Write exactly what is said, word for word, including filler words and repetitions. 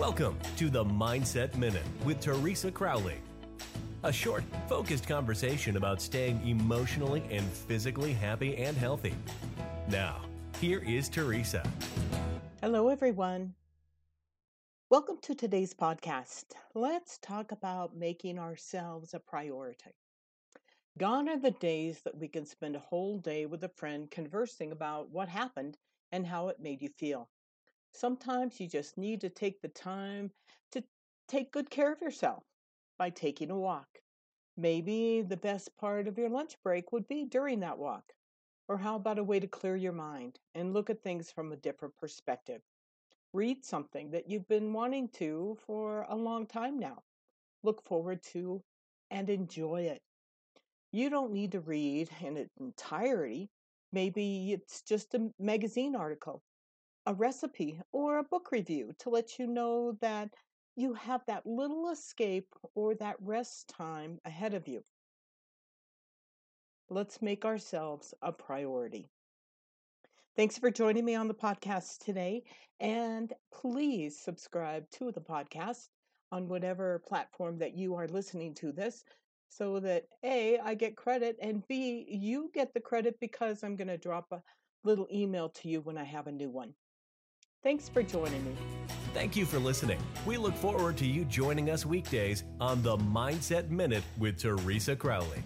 Welcome to the Mindset Minute with Teresa Crowley. A short, focused conversation about staying emotionally and physically happy and healthy. Now, here is Teresa. Hello, everyone. Welcome to today's podcast. Let's talk about making ourselves a priority. Gone are the days that we can spend a whole day with a friend conversing about what happened and how it made you feel. Sometimes you just need to take the time to take good care of yourself by taking a walk. Maybe the best part of your lunch break would be during that walk. Or how about a way to clear your mind and look at things from a different perspective? Read something that you've been wanting to for a long time now. Look forward to and enjoy it. You don't need to read in its entirety. Maybe it's just a magazine article, a recipe, or a book review to let you know that you have that little escape or that rest time ahead of you. Let's make ourselves a priority. Thanks for joining me on the podcast today, and please subscribe to the podcast on whatever platform that you are listening to this so that A, I get credit, and B, you get the credit because I'm going to drop a little email to you when I have a new one. Thanks for joining me. Thank you for listening. We look forward to you joining us weekdays on the Mindset Minute with Teresa Crowley.